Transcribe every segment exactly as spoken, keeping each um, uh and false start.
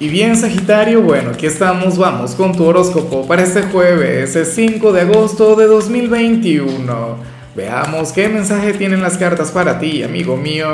Y bien, Sagitario, bueno, aquí estamos, vamos con tu horóscopo para este jueves, cinco de agosto de dos mil veintiuno. Veamos qué mensaje tienen las cartas para ti, amigo mío.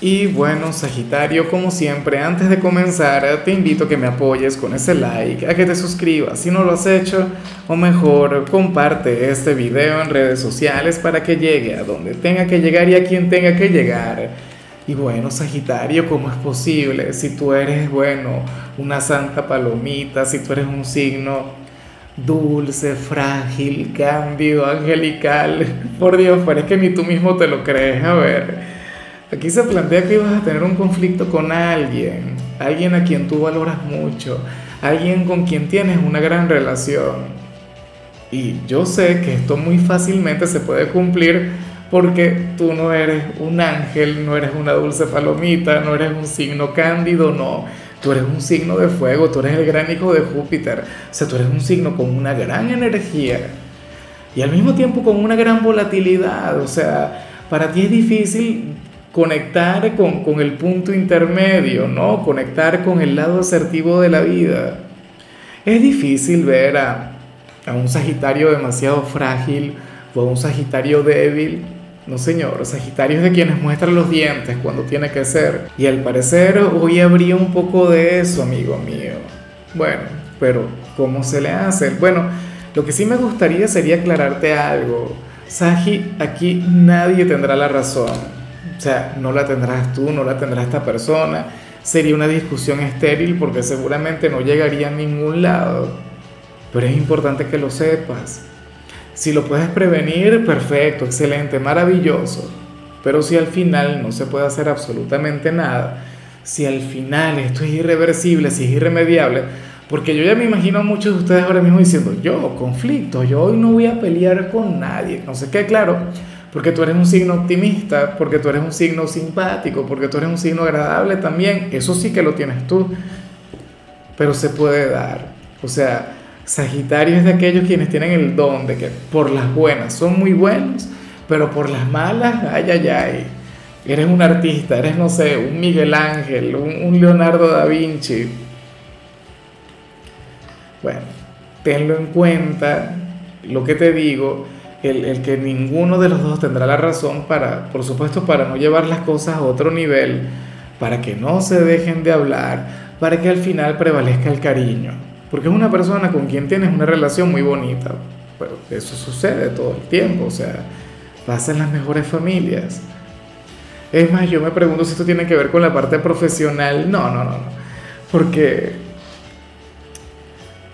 Y bueno, Sagitario, como siempre, antes de comenzar, te invito a que me apoyes con ese like, a que te suscribas si no lo has hecho, o mejor, comparte este video en redes sociales para que llegue a donde tenga que llegar y a quien tenga que llegar. Y bueno, Sagitario, ¿cómo es posible? Si tú eres, bueno, una santa palomita, si tú eres un signo dulce, frágil, cándido, angelical, por Dios, parece que ni tú mismo te lo crees. A ver, aquí se plantea que ibas a tener un conflicto con alguien, alguien a quien tú valoras mucho, alguien con quien tienes una gran relación. Y yo sé que esto muy fácilmente se puede cumplir porque tú no eres un ángel, no eres una dulce palomita, no eres un signo cándido, no. Tú eres un signo de fuego, tú eres el gran hijo de Júpiter, o sea, tú eres un signo con una gran energía y al mismo tiempo con una gran volatilidad, o sea, para ti es difícil conectar con, con el punto intermedio, ¿no? Conectar con el lado asertivo de la vida. Es difícil ver a, a un Sagitario demasiado frágil o a un Sagitario débil. No señor, Sagitario es de quienes muestran los dientes cuando tiene que ser. Y al parecer hoy habría un poco de eso, amigo mío. Bueno, pero ¿cómo se le hace? Bueno, lo que sí me gustaría sería aclararte algo. Sagi, aquí nadie tendrá la razón. O sea, no la tendrás tú, no la tendrá esta persona. Sería una discusión estéril porque seguramente no llegaría a ningún lado. Pero es importante que lo sepas. Si lo puedes prevenir, perfecto, excelente, maravilloso. Pero si al final no se puede hacer absolutamente nada, si al final esto es irreversible, si es irremediable, porque yo ya me imagino a muchos de ustedes ahora mismo diciendo, yo, conflicto, yo hoy no voy a pelear con nadie, no sé qué, claro. Porque tú eres un signo optimista, porque tú eres un signo simpático, porque tú eres un signo agradable también. Eso sí que lo tienes tú, pero se puede dar. O sea, Sagitario es de aquellos quienes tienen el don de que por las buenas son muy buenos, pero por las malas, ay, ay, ay. Eres un artista, eres, no sé, un Miguel Ángel, un, un Leonardo da Vinci. Bueno, tenlo en cuenta, lo que te digo. El, el que ninguno de los dos tendrá la razón para, por supuesto, para no llevar las cosas a otro nivel, para que no se dejen de hablar, para que al final prevalezca el cariño, porque es una persona con quien tienes una relación muy bonita, pero eso sucede todo el tiempo, o sea, pasa en las mejores familias. Es más, yo me pregunto si esto tiene que ver con la parte profesional. No, no, no, no, porque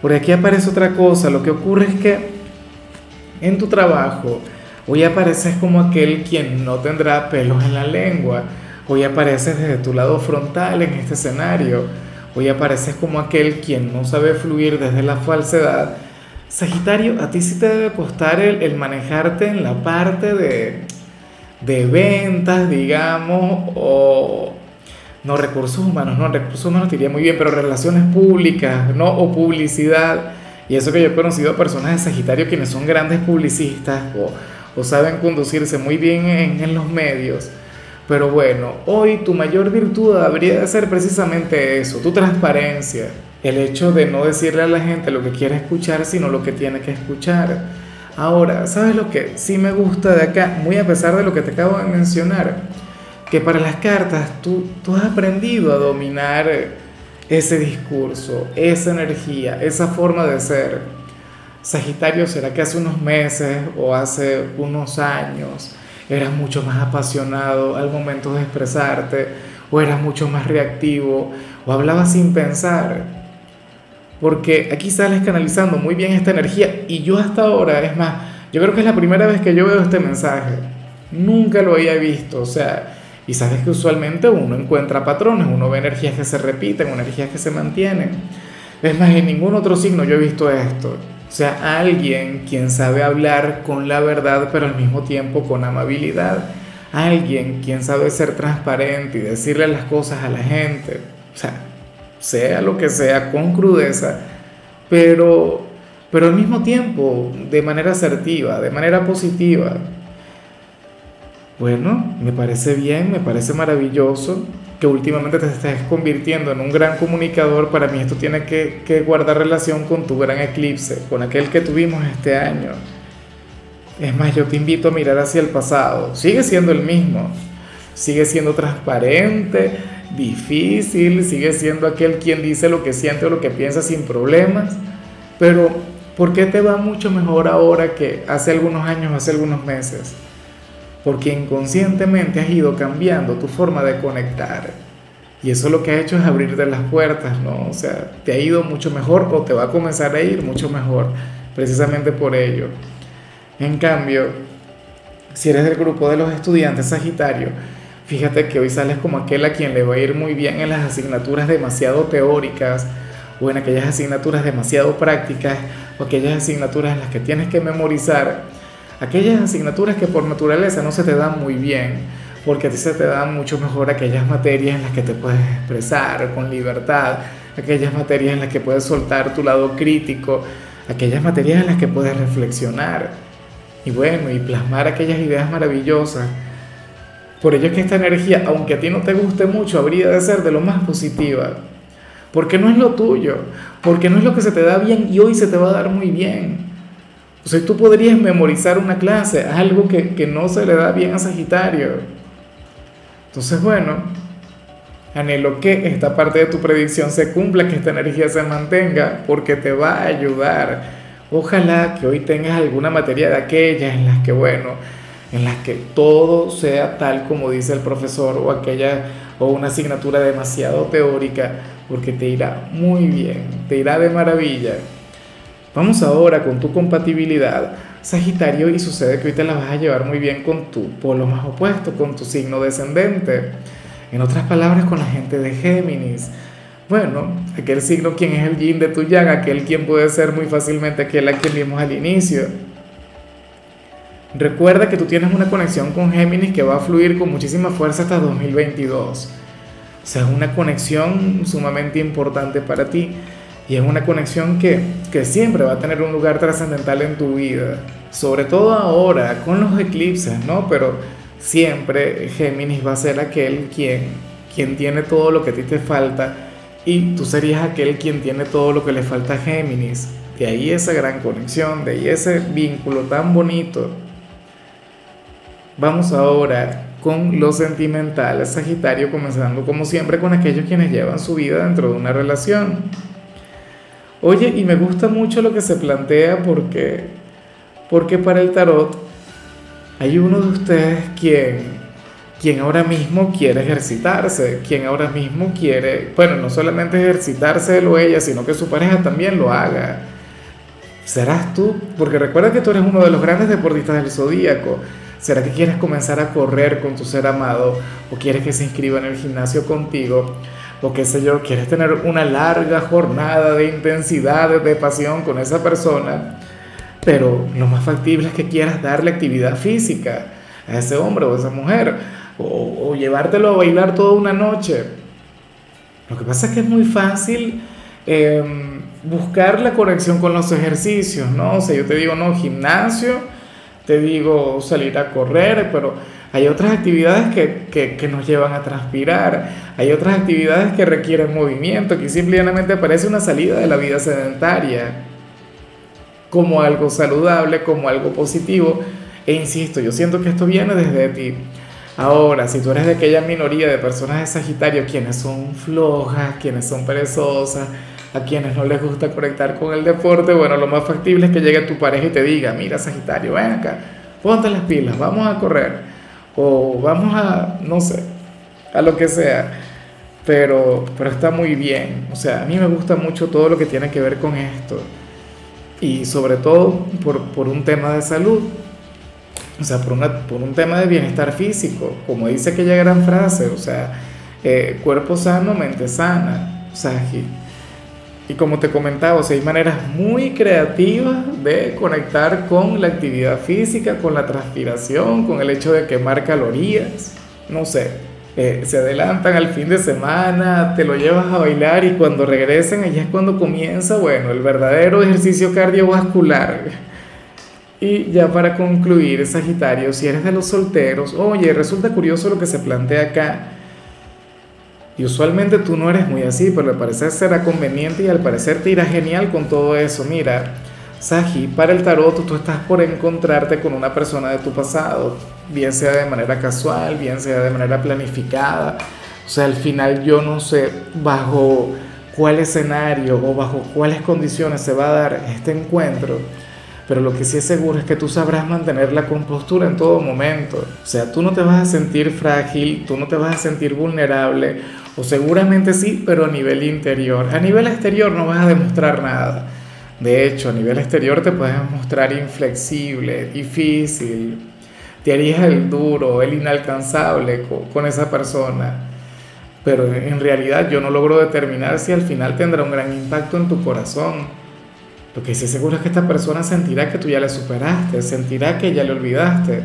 por aquí aparece otra cosa. Lo que ocurre es que en tu trabajo, hoy apareces como aquel quien no tendrá pelos en la lengua. Hoy apareces desde tu lado frontal en este escenario. Hoy apareces como aquel quien no sabe fluir desde la falsedad. Sagitario, a ti sí te debe costar el, el manejarte en la parte de, de ventas, digamos, o no recursos humanos, no recursos humanos te iría muy bien, pero relaciones públicas, ¿no? O publicidad. Y eso que yo he conocido a personas de Sagitario quienes son grandes publicistas o, o saben conducirse muy bien en, en los medios. Pero bueno, hoy tu mayor virtud habría de ser precisamente eso, tu transparencia. El hecho de no decirle a la gente lo que quiere escuchar, sino lo que tiene que escuchar. Ahora, ¿sabes lo que sí me gusta de acá? Muy a pesar de lo que te acabo de mencionar, que para las cartas tú, tú has aprendido a dominar ese discurso, esa energía, esa forma de ser. Sagitario, ¿será que hace unos meses o hace unos años eras mucho más apasionado al momento de expresarte, o eras mucho más reactivo, o hablabas sin pensar? Porque aquí sales canalizando muy bien esta energía, y yo hasta ahora, es más, yo creo que es la primera vez que yo veo este mensaje. Nunca lo había visto, o sea. Y sabes que usualmente uno encuentra patrones, uno ve energías que se repiten, energías que se mantienen. Es más, en ningún otro signo yo he visto esto. O sea, alguien quien sabe hablar con la verdad, pero al mismo tiempo con amabilidad. Alguien quien sabe ser transparente y decirle las cosas a la gente. O sea, sea lo que sea, con crudeza, pero, pero al mismo tiempo de manera asertiva, de manera positiva. Bueno, me parece bien, me parece maravilloso. que últimamente te estés convirtiendo en un gran comunicador, para mí esto tiene que, que guardar relación con tu gran eclipse, con aquel que tuvimos este año. Es más, yo te invito a mirar hacia el pasado. Sigue siendo el mismo, sigue siendo transparente, difícil, sigue siendo aquel quien dice lo que siente o lo que piensa sin problemas, pero ¿por qué te va mucho mejor ahora que hace algunos años, hace algunos meses? Porque inconscientemente has ido cambiando tu forma de conectar, y eso lo que ha hecho es abrirte las puertas, ¿no? O sea, te ha ido mucho mejor o te va a comenzar a ir mucho mejor, precisamente por ello. En cambio, si eres del grupo de los estudiantes Sagitario, fíjate que hoy sales como aquel a quien le va a ir muy bien en las asignaturas demasiado teóricas, o en aquellas asignaturas demasiado prácticas, o aquellas asignaturas en las que tienes que memorizar, aquellas asignaturas que por naturaleza no se te dan muy bien, porque a ti se te dan mucho mejor aquellas materias en las que te puedes expresar con libertad, aquellas materias en las que puedes soltar tu lado crítico, aquellas materias en las que puedes reflexionar, y bueno, y plasmar aquellas ideas maravillosas. Por ello es que esta energía, aunque a ti no te guste mucho, habría de ser de lo más positiva, porque no es lo tuyo, porque no es lo que se te da bien y hoy se te va a dar muy bien. O sea, tú podrías memorizar una clase, algo que, que no se le da bien a Sagitario. Entonces, bueno, anhelo que esta parte de tu predicción se cumpla, que esta energía se mantenga, porque te va a ayudar. Ojalá que hoy tengas alguna materia de aquellas en las que, bueno, en las que todo sea tal como dice el profesor, o aquella, o una asignatura demasiado teórica, porque te irá muy bien, te irá de maravilla. Vamos ahora con tu compatibilidad, Sagitario, y sucede que hoy te la vas a llevar muy bien con tu polo más opuesto, con tu signo descendente. En otras palabras, con la gente de Géminis. Bueno, aquel signo quien es el yin de tu yang, aquel quien puede ser muy fácilmente aquel a quien vimos al inicio. Recuerda que tú tienes una conexión con Géminis que va a fluir con muchísima fuerza hasta dos mil veintidós. O sea, es una conexión sumamente importante para ti. Y es una conexión que, que siempre va a tener un lugar trascendental en tu vida, sobre todo ahora con los eclipses, ¿no? Pero siempre Géminis va a ser aquel quien, quien tiene todo lo que a ti te falta, y tú serías aquel quien tiene todo lo que le falta a Géminis. De ahí esa gran conexión, de ahí ese vínculo tan bonito. Vamos ahora con lo sentimental, Sagitario, comenzando como siempre con aquellos quienes llevan su vida dentro de una relación. Oye, y me gusta mucho lo que se plantea, porque, porque para el tarot hay uno de ustedes quien, quien ahora mismo quiere ejercitarse, quien ahora mismo quiere, bueno, no solamente ejercitarse él o ella, sino que su pareja también lo haga. ¿Serás tú? Porque recuerda que tú eres uno de los grandes deportistas del zodíaco. ¿Será que quieres comenzar a correr con tu ser amado? ¿O quieres que se inscriba en el gimnasio contigo? O qué sé yo, quieres tener una larga jornada de intensidad, de pasión con esa persona, pero lo más factible es que quieras darle actividad física a ese hombre o a esa mujer, o, o llevártelo a bailar toda una noche. Lo que pasa es que es muy fácil eh, buscar la conexión con los ejercicios, ¿no? O sea, yo te digo, no, gimnasio, te digo salir a correr, pero hay otras actividades que, que, que nos llevan a transpirar, hay otras actividades que requieren movimiento, que simplemente parece una salida de la vida sedentaria, como algo saludable, como algo positivo, e insisto, yo siento que esto viene desde ti. Ahora, si tú eres de aquella minoría de personas de Sagitario quienes son flojas, quienes son perezosas, a quienes no les gusta conectar con el deporte, bueno, lo más factible es que llegue tu pareja y te diga, mira Sagitario, ven acá, ponte las pilas, vamos a correr, o vamos a, no sé, a lo que sea, pero, pero está muy bien. O sea, a mí me gusta mucho todo lo que tiene que ver con esto, y sobre todo por, por un tema de salud, o sea, por, una, por un tema de bienestar físico, como dice aquella gran frase, o sea, eh, cuerpo sano, mente sana, Sagi. Y como te comentaba, o sea, hay maneras muy creativas de conectar con la actividad física, con la transpiración, con el hecho de quemar calorías, no sé, eh, se adelantan al fin de semana, te lo llevas a bailar, y cuando regresen, allá es cuando comienza, bueno, el verdadero ejercicio cardiovascular. Y ya para concluir, Sagitario, si eres de los solteros, oye, resulta curioso lo que se plantea acá. Y usualmente tú no eres muy así, pero al parecer será conveniente y al parecer te irá genial con todo eso. Mira, Saji, para el tarot tú estás por encontrarte con una persona de tu pasado, bien sea de manera casual, bien sea de manera planificada. O sea, al final yo no sé bajo cuál escenario o bajo cuáles condiciones se va a dar este encuentro, pero lo que sí es seguro es que tú sabrás mantener la compostura en todo momento. O sea, tú no te vas a sentir frágil, tú no te vas a sentir vulnerable, o seguramente sí, pero a nivel interior. A nivel exterior no vas a demostrar nada. De hecho, a nivel exterior te puedes mostrar inflexible, difícil, te harías el duro, el inalcanzable con esa persona. Pero en realidad yo no logro determinar si al final tendrá un gran impacto en tu corazón. Lo que sí seguro es que esta persona sentirá que tú ya le superaste, sentirá que ya le olvidaste,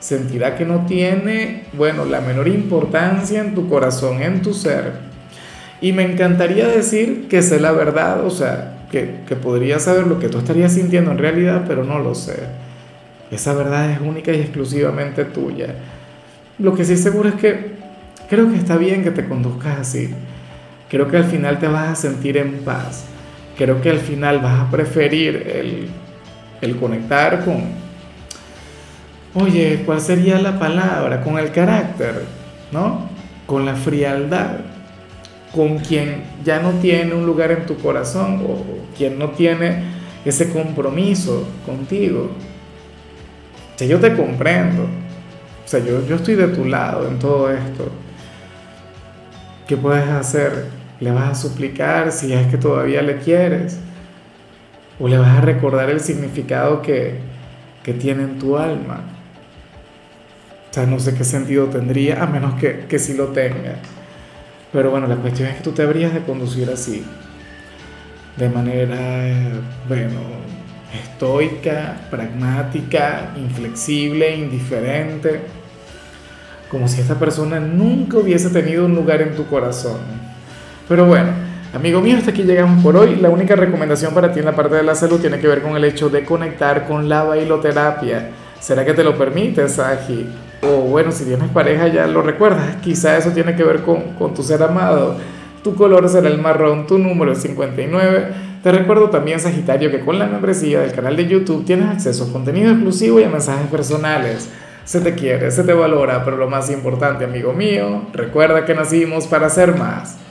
sentirá que no tiene, bueno, la menor importancia en tu corazón, en tu ser. Y me encantaría decir que sé la verdad, o sea, que, que podría saber lo que tú estarías sintiendo en realidad, pero no lo sé. Esa verdad es única y exclusivamente tuya. Lo que sí seguro es que creo que está bien que te conduzcas así. Creo que al final te vas a sentir en paz. Creo que al final vas a preferir el, el conectar con, oye, ¿cuál sería la palabra? Con el carácter, ¿no? Con la frialdad, con quien ya no tiene un lugar en tu corazón o quien no tiene ese compromiso contigo. O sea, yo te comprendo, o sea, yo, yo estoy de tu lado en todo esto. ¿Qué puedes hacer? ¿Le vas a suplicar si es que todavía le quieres? ¿O le vas a recordar el significado que, que tiene en tu alma? O sea, no sé qué sentido tendría, a menos que, que sí lo tenga. Pero bueno, la cuestión es que tú te habrías de conducir así. De manera, bueno, estoica, pragmática, inflexible, indiferente. Como si esta persona nunca hubiese tenido un lugar en tu corazón. Pero bueno, amigo mío, hasta aquí llegamos por hoy. La única recomendación para ti en la parte de la salud tiene que ver con el hecho de conectar con la bailoterapia. ¿Será que te lo permites, Saji? O bueno, si tienes pareja ya lo recuerdas. Quizá eso tiene que ver con, con tu ser amado. Tu color será el marrón, tu número es cincuenta y nueve. Te recuerdo también, Sagitario, que con la membresía del canal de YouTube tienes acceso a contenido exclusivo y a mensajes personales. Se te quiere, se te valora, pero lo más importante, amigo mío, recuerda que nacimos para ser más.